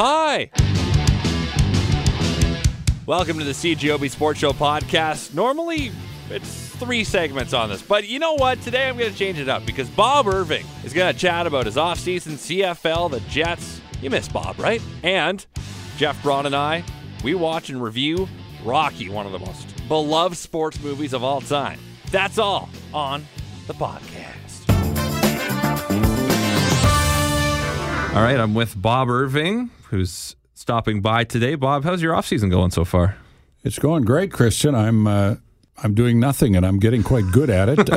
Hi. Welcome to the CJOB Sports Show podcast. Normally, it's three segments on this, but you know what? Today I'm going to change it up because Bob Irving is going to chat about his offseason CFL, the Jets. You miss Bob, right? And Jeff Braun and I, we watch and review Rocky, one of the most beloved sports movies of all time. That's all on the podcast. All right, I'm with Bob Irving, who's stopping by today. Bob, how's your offseason going so far? It's going great, Christian. I'm doing nothing, and I'm getting quite good at it.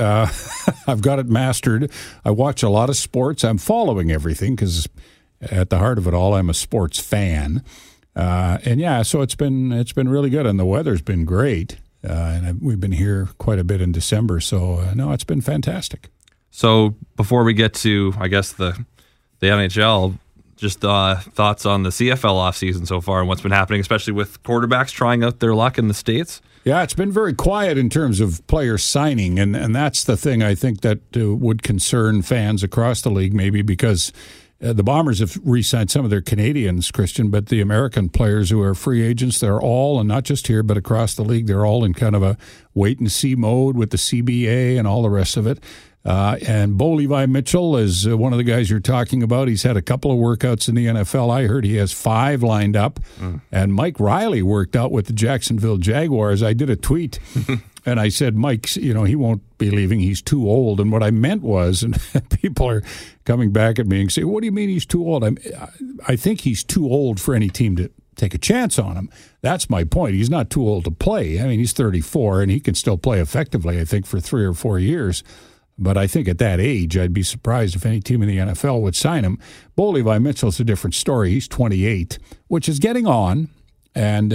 I've got it mastered. I watch a lot of sports. I'm following everything because at the heart of it all, I'm a sports fan. And yeah, so it's been really good, and the weather's been great. And we've been here quite a bit in December, so no, it's been fantastic. So before we get to, I guess, the NHL, just thoughts on the CFL offseason so far and what's been happening, especially with quarterbacks trying out their luck in the States? Yeah, it's been very quiet in terms of player signing, and that's the thing I think that would concern fans across the league, maybe because the Bombers have re-signed some of their Canadians, Christian, but the American players who are free agents, they're all, and not just here, but across the league, they're all in kind of a wait-and-see mode with the CBA and all the rest of it. And Bo Levi Mitchell is one of the guys you're talking about. He's had a couple of workouts in the NFL. I heard he has 5 lined up. Mm. And Mike Riley worked out with the Jacksonville Jaguars. I did a tweet, and I said, Mike, you know, he won't be leaving. He's too old. And what I meant was, and people are coming back at me and say, what do you mean he's too old? I think he's too old for any team to take a chance on him. That's my point. He's not too old to play. I mean, he's 34, and he can still play effectively, I think, for 3 or 4 years. But I think at that age, I'd be surprised if any team in the NFL would sign him. Bo Levi Mitchell's a different story. He's 28, which is getting on, and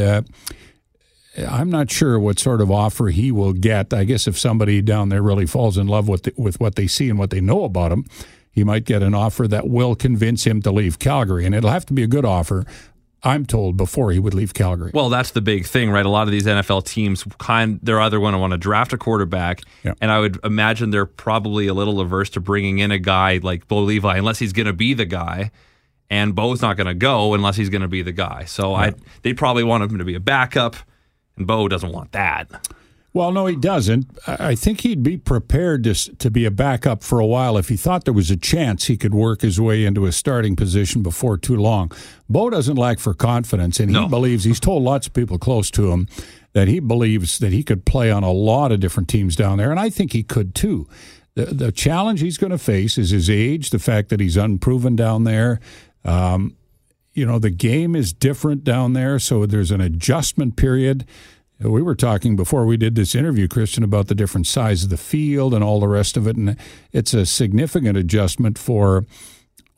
I'm not sure what sort of offer he will get. I guess if somebody down there really falls in love with what they see and what they know about him, he might get an offer that will convince him to leave Calgary, and it'll have to be a good offer, I'm told, before he would leave Calgary. Well, that's the big thing, right? A lot of these NFL teams, they're either going to want to draft a quarterback, yeah, and I would imagine they're probably a little averse to bringing in a guy like Bo Levi unless he's going to be the guy, and Bo's not going to go unless he's going to be the guy. So yeah, they probably want him to be a backup, and Bo doesn't want that. Well, no, he doesn't. I think he'd be prepared to be a backup for a while if he thought there was a chance he could work his way into a starting position before too long. Bo doesn't lack for confidence, and he believes, he's told lots of people close to him, that he believes that he could play on a lot of different teams down there, and I think he could too. The challenge he's going to face is his age, the fact that he's unproven down there. You know, the game is different down there, so there's an adjustment period. We were talking before we did this interview, Christian, about the different size of the field and all the rest of it, and it's a significant adjustment for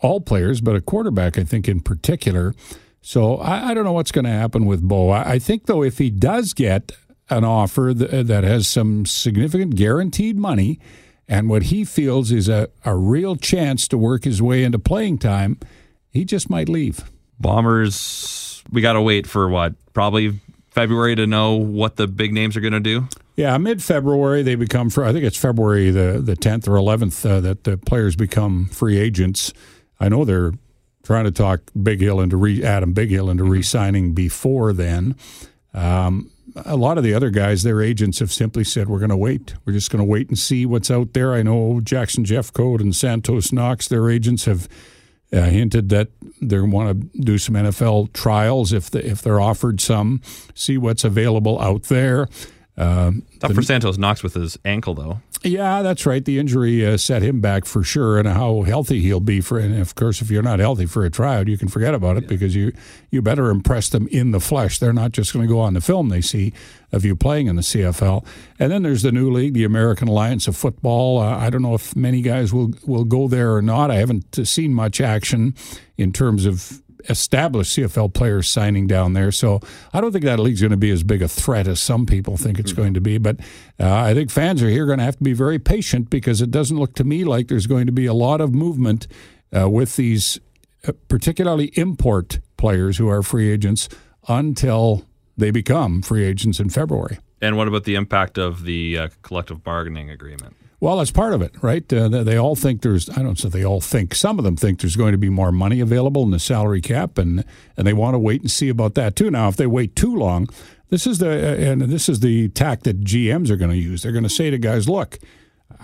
all players, but a quarterback, I think, in particular. So I don't know what's going to happen with Bo. I think, though, if he does get an offer that has some significant guaranteed money and what he feels is a real chance to work his way into playing time, he just might leave. Bombers, we got to wait for what? Probably February to know what the big names are going to do? Yeah, mid-February they become, I think it's February the 10th or 11th that the players become free agents. I know they're trying to talk Adam Big Hill into re-signing before then. A lot of the other guys, their agents have simply said, we're going to wait. We're just going to wait and see what's out there. I know Jackson Jeffcoat and Santos Knox, their agents have hinted that they want to do some NFL trials if they're offered some, see what's available out there. Tough for Santos Knox with his ankle, though. Yeah, that's right. The injury set him back for sure, and how healthy he'll be. And of course, if you're not healthy for a tryout, you can forget about it, yeah, because you better impress them in the flesh. They're not just going to go on the film they see of you playing in the CFL. And then there's the new league, the American Alliance of Football. I don't know if many guys will go there or not. I haven't seen much action in terms of established CFL players signing down there. So I don't think that league's going to be as big a threat as some people think it's going to be. But I think fans are here going to have to be very patient because it doesn't look to me like there's going to be a lot of movement with these particularly import players who are free agents until they become free agents in February. And what about the impact of the collective bargaining agreement? Well, that's part of it, right? They all think there's, I don't say they all think, some of them think there's going to be more money available in the salary cap, and they want to wait and see about that too. Now, if they wait too long, this is the tack that GMs are going to use. They're going to say to guys, look,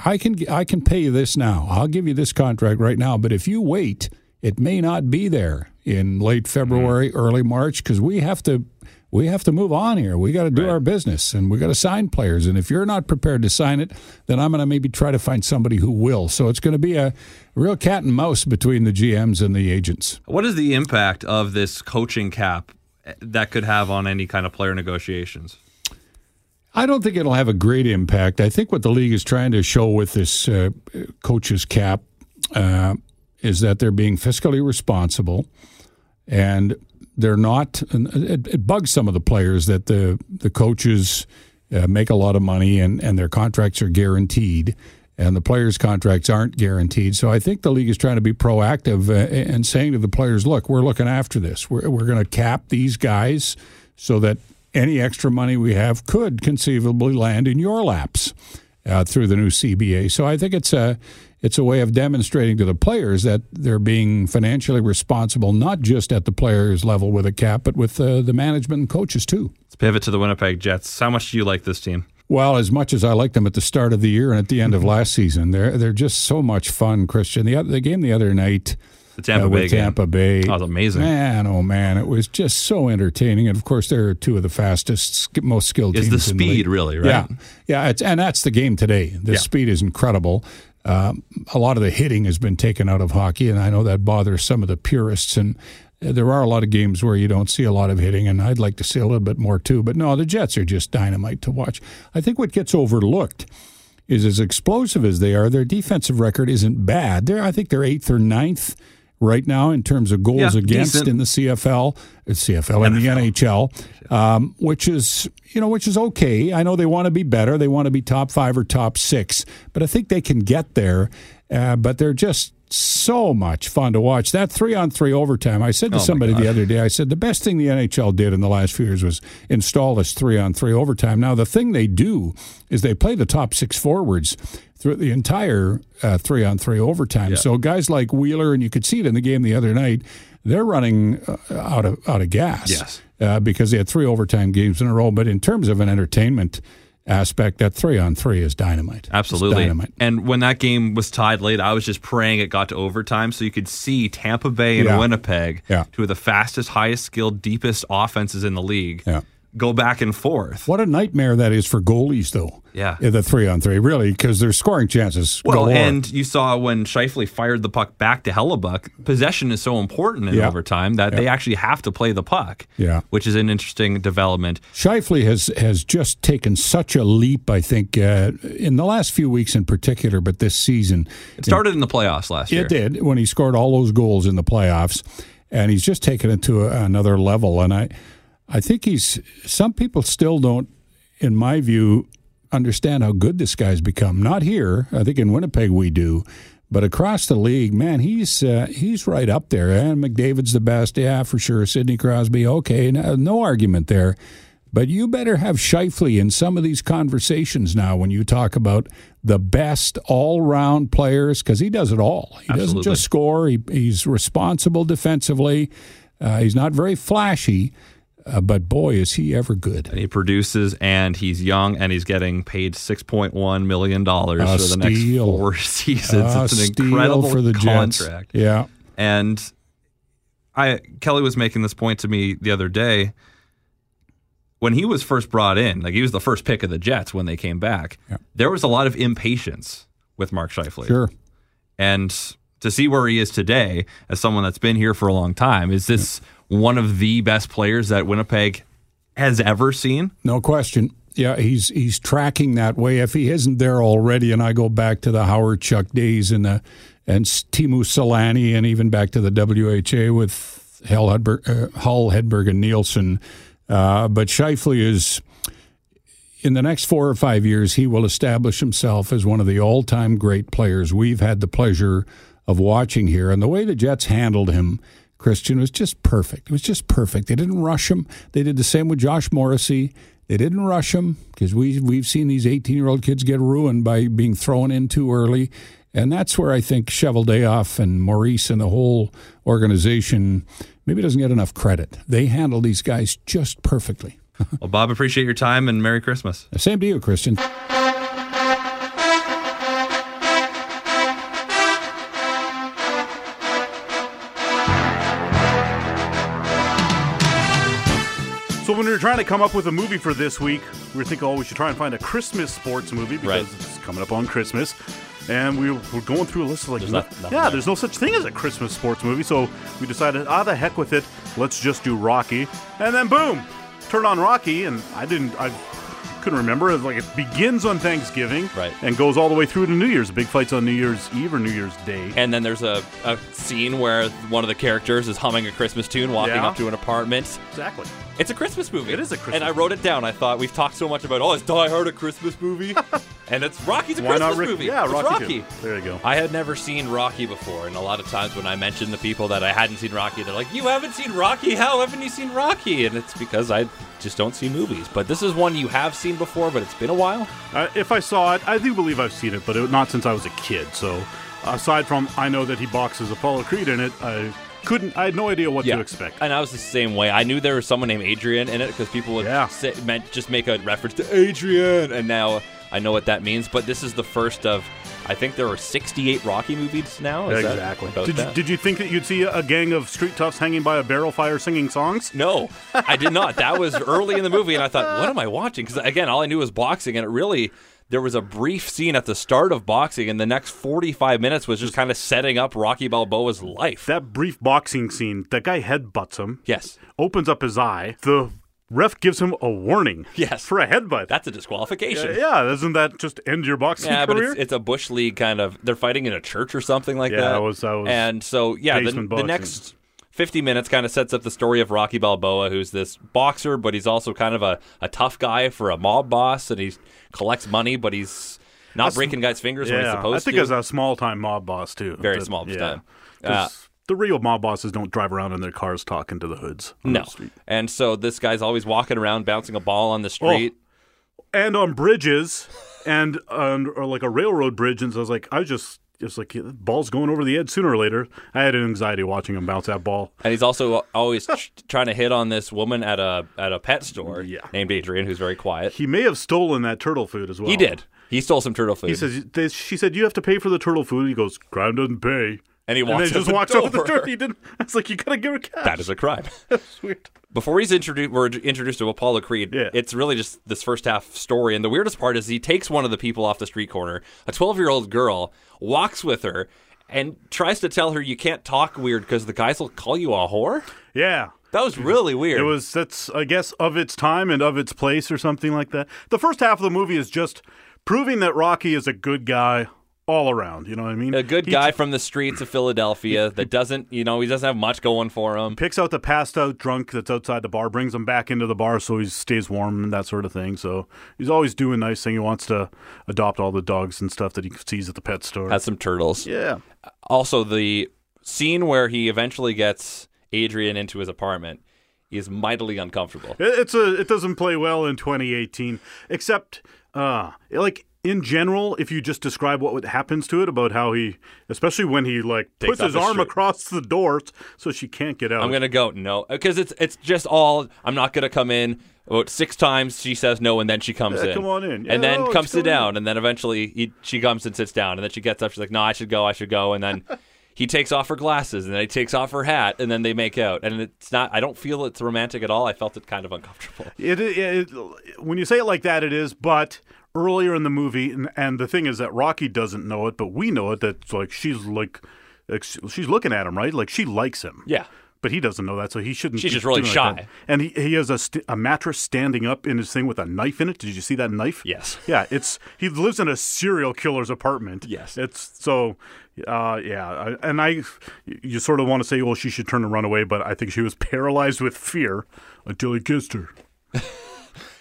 I can pay you this now. I'll give you this contract right now, but if you wait, it may not be there in late February, early March, because we have to move on here. We got to do our business, and we got to sign players. And if you're not prepared to sign it, then I'm going to maybe try to find somebody who will. So it's going to be a real cat and mouse between the GMs and the agents. What is the impact of this coaching cap that could have on any kind of player negotiations? I don't think it'll have a great impact. I think what the league is trying to show with this coach's cap is that they're being fiscally responsible, and they're not. It bugs some of the players that the coaches make a lot of money and their contracts are guaranteed, and the players' contracts aren't guaranteed. So I think the league is trying to be proactive and saying to the players, "Look, we're looking after this. We're going to cap these guys so that any extra money we have could conceivably land in your laps through the new CBA." So I think it's a way of demonstrating to the players that they're being financially responsible, not just at the players' level with a cap, but with the management and coaches, too. Let's pivot to the Winnipeg Jets. How much do you like this team? Well, as much as I liked them at the start of the year and at the end of last season. They're just so much fun, Christian. The game the other night, the Tampa Bay. Oh, it was amazing. Man, it was just so entertaining. And, of course, they're two of the fastest, most skilled teams. It's the speed, really, right? Yeah, and that's the game today. The speed is incredible. A lot of the hitting has been taken out of hockey, and I know that bothers some of the purists. And there are a lot of games where you don't see a lot of hitting, and I'd like to see a little bit more too. But no, the Jets are just dynamite to watch. I think what gets overlooked is, as explosive as they are, their defensive record isn't bad. I think they're 8th or 9th right now in terms of goals against decent. In the CFL, and the NHL, which is okay. I know they want to be better. They want to be top 5 or top 6, but I think they can get there. But they're just so much fun to watch. That 3-on-3 overtime, I said to somebody the other day, I said the best thing the NHL did in the last few years was install this 3-on-3 overtime. Now, the thing they do is they play the top 6 forwards through the entire 3-on-3 overtime. Yeah. So guys like Wheeler, and you could see it in the game the other night, they're running out of gas because they had 3 overtime games in a row. But in terms of an entertainment aspect, that 3-on-3 is dynamite. Absolutely. Dynamite. And when that game was tied late, I was just praying it got to overtime so you could see Tampa Bay and Winnipeg, two of the fastest, highest skilled, deepest offenses in the league, go back and forth. What a nightmare that is for goalies, though. Yeah, the 3-on-3, really, because they're scoring chances. Well, and you saw when Scheifele fired the puck back to Hellebuck, possession is so important in overtime that they actually have to play the puck, which is an interesting development. Scheifele has just taken such a leap, I think, in the last few weeks in particular, but this season. It started in the playoffs last year. It did, when he scored all those goals in the playoffs, and he's just taken it to another level. And I think some people still don't, in my view, understand how good this guy's become. Not here. I think in Winnipeg we do. But across the league, man, he's right up there. And McDavid's the best. Yeah, for sure. Sidney Crosby, okay. No argument there. But you better have Scheifele in some of these conversations now when you talk about the best all-round players, because he does it all. He doesn't just score. He's responsible defensively. He's not very flashy. But boy, is he ever good. And he produces, and he's young, and he's getting paid $6.1 million for the next 4 seasons. It's an incredible for the contract. Jets. Yeah. And Kelly was making this point to me the other day. When he was first brought in, like he was the first pick of the Jets when they came back, there was a lot of impatience with Mark Scheifele. Sure. And to see where he is today, as someone that's been here for a long time, is this one of the best players that Winnipeg has ever seen? No question. Yeah, he's tracking that way. If he isn't there already, and I go back to the Howard Chuck days and Teemu Selanne, and even back to the WHA with Hull, Hedberg, and Nielsen. But Scheifele is, in the next 4 or 5 years, he will establish himself as one of the all-time great players we've had the pleasure of watching here. And the way the Jets handled him, Christian, was just perfect. It was just perfect. They didn't rush him. They did the same with Josh Morrissey. They didn't rush him because we've seen these 18-year-old kids get ruined by being thrown in too early. And that's where I think Cheveldayoff and Maurice and the whole organization maybe doesn't get enough credit. They handle these guys just perfectly. Well, Bob, appreciate your time and Merry Christmas. Same to you, Christian. So when we were trying to come up with a movie for this week, we were thinking, oh, we should try and find a Christmas sports movie because it's coming up on Christmas. And we were going through a list of like, there's no such thing as a Christmas sports movie. So we decided, the heck with it. Let's just do Rocky. And then boom, turn on Rocky. And I couldn't remember. It was like it begins on Thanksgiving and goes all the way through to New Year's. Big fights on New Year's Eve or New Year's Day. And then there's a scene where one of the characters is humming a Christmas tune, walking up to an apartment. Exactly. It's a Christmas movie. It is a Christmas movie. And I wrote it down. I thought, we've talked so much about, is Die Hard a Christmas movie? And it's Rocky's a Christmas movie. Yeah, Rocky. There you go. I had never seen Rocky before, and a lot of times when I mentioned the people that I hadn't seen Rocky, they're like, you haven't seen Rocky? How haven't you seen Rocky? And it's because I just don't see movies. But this is one you have seen before, but it's been a while. If I saw it, I do believe I've seen it, but not since I was a kid. So aside from I know that he boxes Apollo Creed in it, I had no idea what to expect. And I was the same way. I knew there was someone named Adrian in it because people would just make a reference to Adrian, and now I know what that means. But this is the first of, I think there are 68 Rocky movies now. Exactly. Did you think that you'd see a gang of street toughs hanging by a barrel fire singing songs? No, I did not. That was early in the movie, and I thought, what am I watching? Because, again, all I knew was boxing, and it really... There was a brief scene at the start of boxing, and the next 45 minutes was just kind of setting up Rocky Balboa's life. That brief boxing scene, that guy headbutts him. Yes. Opens up his eye. The ref gives him a warning. Yes. For a headbutt. That's a disqualification. Yeah. Doesn't that just end your boxing career? Yeah, but it's a bush league kind of. They're fighting in a church or something like that. Yeah, and so, the next 50 minutes kind of sets up the story of Rocky Balboa, who's this boxer, but he's also kind of a tough guy for a mob boss, and he collects money, but he's not breaking guys' fingers when he's supposed to. I think it's a small-time mob boss, too. Very small-time. Yeah. The real mob bosses don't drive around in their cars talking to the hoods on the street. And so this guy's always walking around, bouncing a ball on the street. Oh. And on bridges, and or like a railroad bridge, and so it's like the ball's going over the edge sooner or later. I had an anxiety watching him bounce that ball. And he's also always trying to hit on this woman at a pet store named Adrian, who's very quiet. He may have stolen that turtle food as well. He did. He stole some turtle food. She said, you have to pay for the turtle food. He goes, crime doesn't pay. And he walks over the turkey. It's like, you got to give her cash. That is a crime. That's weird. Before we're introduced to Apollo Creed, it's really just this first half story. And the weirdest part is he takes one of the people off the street corner, a 12-year-old girl, walks with her, and tries to tell her you can't talk weird because the guys will call you a whore? Yeah. That was really weird. That's, I guess, of its time and of its place or something like that. The first half of the movie is just proving that Rocky is a good guy. All around, you know what I mean? A good guy from the streets of Philadelphia that doesn't, he doesn't have much going for him. Picks out the passed out drunk that's outside the bar, brings him back into the bar so he stays warm and that sort of thing. So he's always doing nice thing. He wants to adopt all the dogs and stuff that he sees at the pet store. Has some turtles. Yeah. Also, the scene where he eventually gets Adrian into his apartment is mightily uncomfortable. It doesn't play well in 2018, except in general, if you just describe what happens to it, about how he, especially when he puts his arm across the door so she can't get out. I'm going to go, no, because it's just all, I'm not going to come in. About 6 times she says no, and then she comes in. Come on in. Yeah, and then comes to down, and then eventually she comes and sits down, and then she gets up. She's like, no, I should go. And then he takes off her glasses, and then he takes off her hat, and then they make out. And it's not, I don't feel it's romantic at all. I felt it kind of uncomfortable. When you say it like that, it is, but... Earlier in the movie, and the thing is that Rocky doesn't know it, but we know it, that she's looking at him, right? Like, she likes him. Yeah. But he doesn't know that, so he shouldn't. She's just really shy. Like, and he has a mattress standing up in his thing with a knife in it. Did you see that knife? Yes. Yeah, he lives in a serial killer's apartment. Yes. You sort of want to say, well, she should turn and run away, but I think she was paralyzed with fear until he kissed her.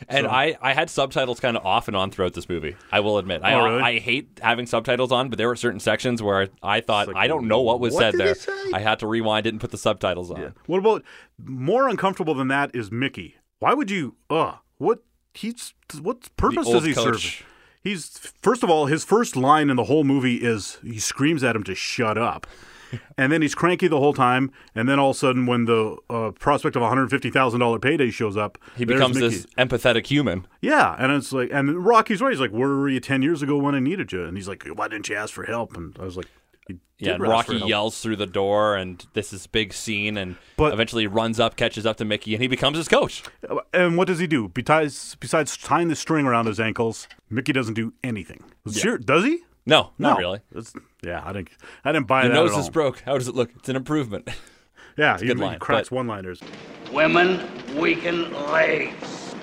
And so. I had subtitles kind of off and on throughout this movie, I will admit. Really? I hate having subtitles on, but there were certain sections where I thought, I don't know what said there. I had to rewind it and put the subtitles on. Yeah. What about, more uncomfortable than that is Mickey. Why would you, he's what purpose does he serve? He's first of all, his first line in the whole movie is he screams at him to shut up. And then he's cranky the whole time, and then all of a sudden when the prospect of a $150,000 payday shows up, he becomes this empathetic human. Yeah, and it's like, and Rocky's right. He's like, where were you 10 years ago when I needed you? And he's like, why didn't you ask for help? And I was like, yeah, and Rocky yells through the door, and this is big scene, and eventually runs up, catches up to Mickey, and he becomes his coach. And what does he do? Besides tying the string around his ankles, Mickey doesn't do anything. Yeah. Sure, does he? No, not really. It's, yeah, I didn't buy that at all. Your nose is broke. How does it look? It's an improvement. Yeah, he cracks one-liners. Women weaken legs.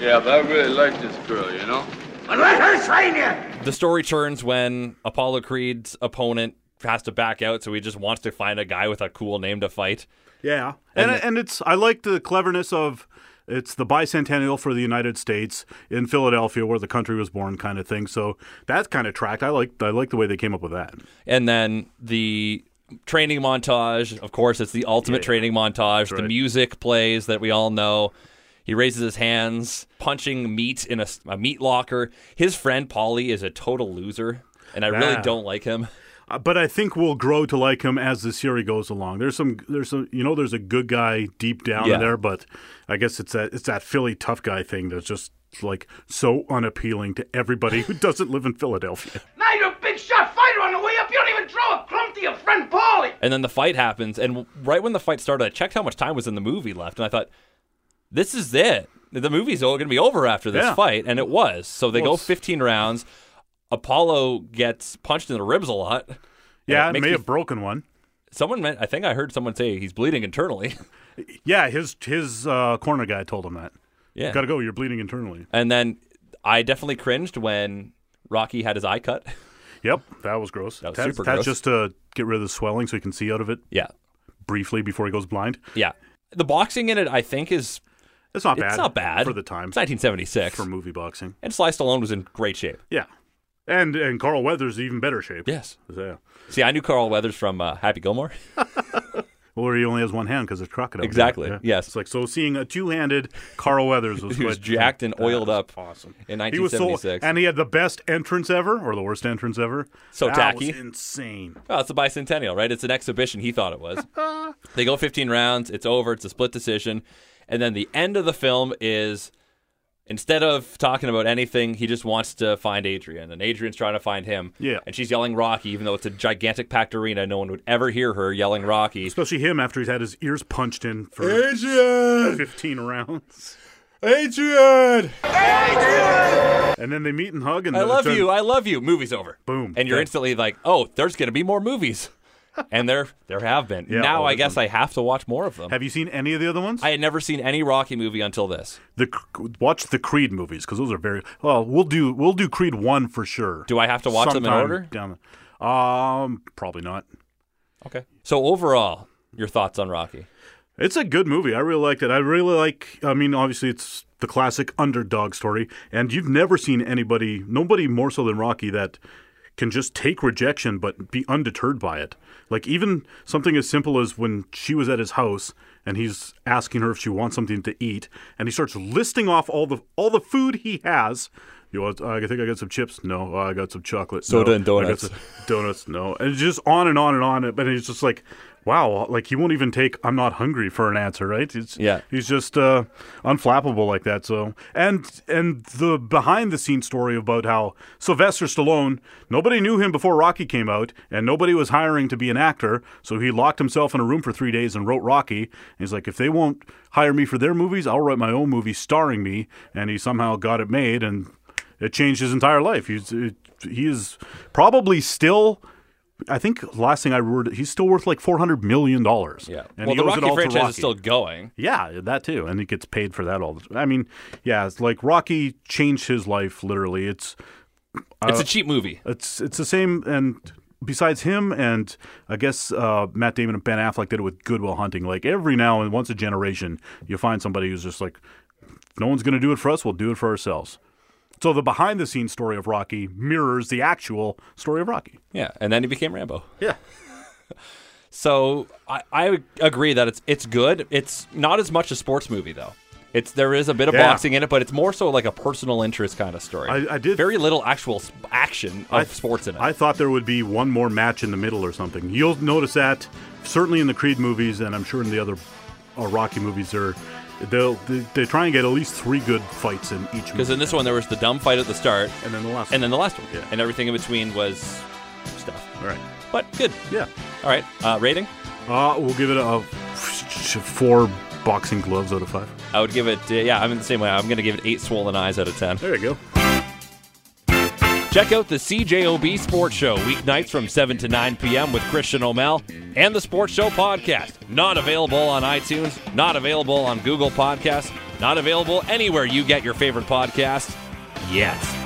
Yeah, but I really like this girl, you know? But let her train you! The story turns when Apollo Creed's opponent has to back out, so he just wants to find a guy with a cool name to fight. Yeah, and it's I like the cleverness of... It's the bicentennial for the United States in Philadelphia, where the country was born, kind of thing. So that's kind of tracked. I like the way they came up with that. And then the training montage. Of course, it's the ultimate training montage. Right. The music plays that we all know. He raises his hands, punching meat in a meat locker. His friend Paulie is a total loser, and I really don't like him. But I think we'll grow to like him as the series goes along. There's some, you know, there's a good guy deep down in there, but I guess it's that Philly tough guy thing that's just like so unappealing to everybody who doesn't live in Philadelphia. Now you're a big shot fighter on the way up. You don't even throw a crumb to your friend Paulie. And then the fight happens, and right when the fight started, I checked how much time was in the movie left, and I thought, this is it. The movie's all going to be over after this fight, and it was. So they go 15 rounds. Apollo gets punched in the ribs a lot. Yeah, it may have broken one. I think I heard someone say he's bleeding internally. Yeah, his corner guy told him that. Yeah. Got to go, you're bleeding internally. And then I definitely cringed when Rocky had his eye cut. Yep, that was gross. That was super gross. That's just to get rid of the swelling so he can see out of it. Yeah. Briefly before he goes blind. Yeah. The boxing in it, I think, is... It's not bad. For the time. It's 1976. For movie boxing. And Sly Stallone was in great shape. Yeah. And Carl Weathers in even better shape. Yes. Yeah. See, I knew Carl Weathers from Happy Gilmore. Well, he only has one hand because there's crocodile. Exactly. Yeah. Yes. It's like seeing a two-handed Carl Weathers was quite jacked and oiled up. Awesome. In 1976, and he had the best entrance ever, or the worst entrance ever. So tacky, was insane. Oh, it's a bicentennial, right? It's an exhibition. He thought it was. They go 15 rounds. It's over. It's a split decision, and then the end of the film is. Instead of talking about anything, he just wants to find Adrian, and Adrian's trying to find him. Yeah. And she's yelling Rocky, even though it's a gigantic packed arena. No one would ever hear her yelling Rocky. Especially him after he's had his ears punched in for Adrian! 15 rounds. Adrian! Adrian! And then they meet and hug. And I love you. Movie's over. Boom. And you're instantly like, oh, there's going to be more movies. And there have been. Yeah, now I guess I have to watch more of them. Have you seen any of the other ones? I had never seen any Rocky movie until this. Watch the Creed movies because those are very well. We'll do Creed 1 for sure. Do I have to watch them in order? Probably not. Okay. So overall, your thoughts on Rocky? It's a good movie. I really liked it. I mean, obviously, it's the classic underdog story, and you've never seen nobody more so than Rocky that. Can just take rejection but be undeterred by it. Like even something as simple as when she was at his house and he's asking her if she wants something to eat and he starts listing off all the food he has. You know, I think I got some chips. No, I got some chocolate. Soda and donuts. I got some donuts. No. And it's just on and on and on. But it's just like, wow, like he won't even take I'm not hungry for an answer, right? He's just unflappable like that. So and the behind the scenes story about how Sylvester Stallone, nobody knew him before Rocky came out, and nobody was hiring to be an actor, so he locked himself in a room for 3 days and wrote Rocky. And he's like, if they won't hire me for their movies, I'll write my own movie starring me. And he somehow got it made, and it changed his entire life. He is probably still. I think last thing I read, he's still worth like $400 million. Yeah. And well, the Rocky franchise is still going. Yeah, that too. And he gets paid for that all the time. I mean, yeah, it's like Rocky changed his life, literally. It's a cheap movie. It's the same, and besides him and I guess Matt Damon and Ben Affleck did it with Good Will Hunting. Like every now and once a generation, you find somebody who's just like, no one's going to do it for us, we'll do it for ourselves. So the behind-the-scenes story of Rocky mirrors the actual story of Rocky. Yeah, and then he became Rambo. Yeah. So I agree that it's good. It's not as much a sports movie, though. There is a bit of boxing in it, but it's more so like a personal interest kind of story. I did very little actual action of sports in it. I thought there would be one more match in the middle or something. You'll notice that certainly in the Creed movies, and I'm sure in the other Rocky movies, they try and get at least 3 good fights in each movie. Because in this one there was the dumb fight at the start, and then the last one, yeah. And everything in between was stuff. All right, but good. Yeah. All right. Rating? We'll give it a 4. Boxing gloves out of 5. I would give it, I'm in the same way. I'm going to give it 8 swollen eyes out of 10. There you go. Check out the CJOB Sports Show weeknights from 7 to 9 p.m. with Christian O'Mel and the Sports Show podcast. Not available on iTunes, not available on Google Podcasts, not available anywhere you get your favorite podcasts yet.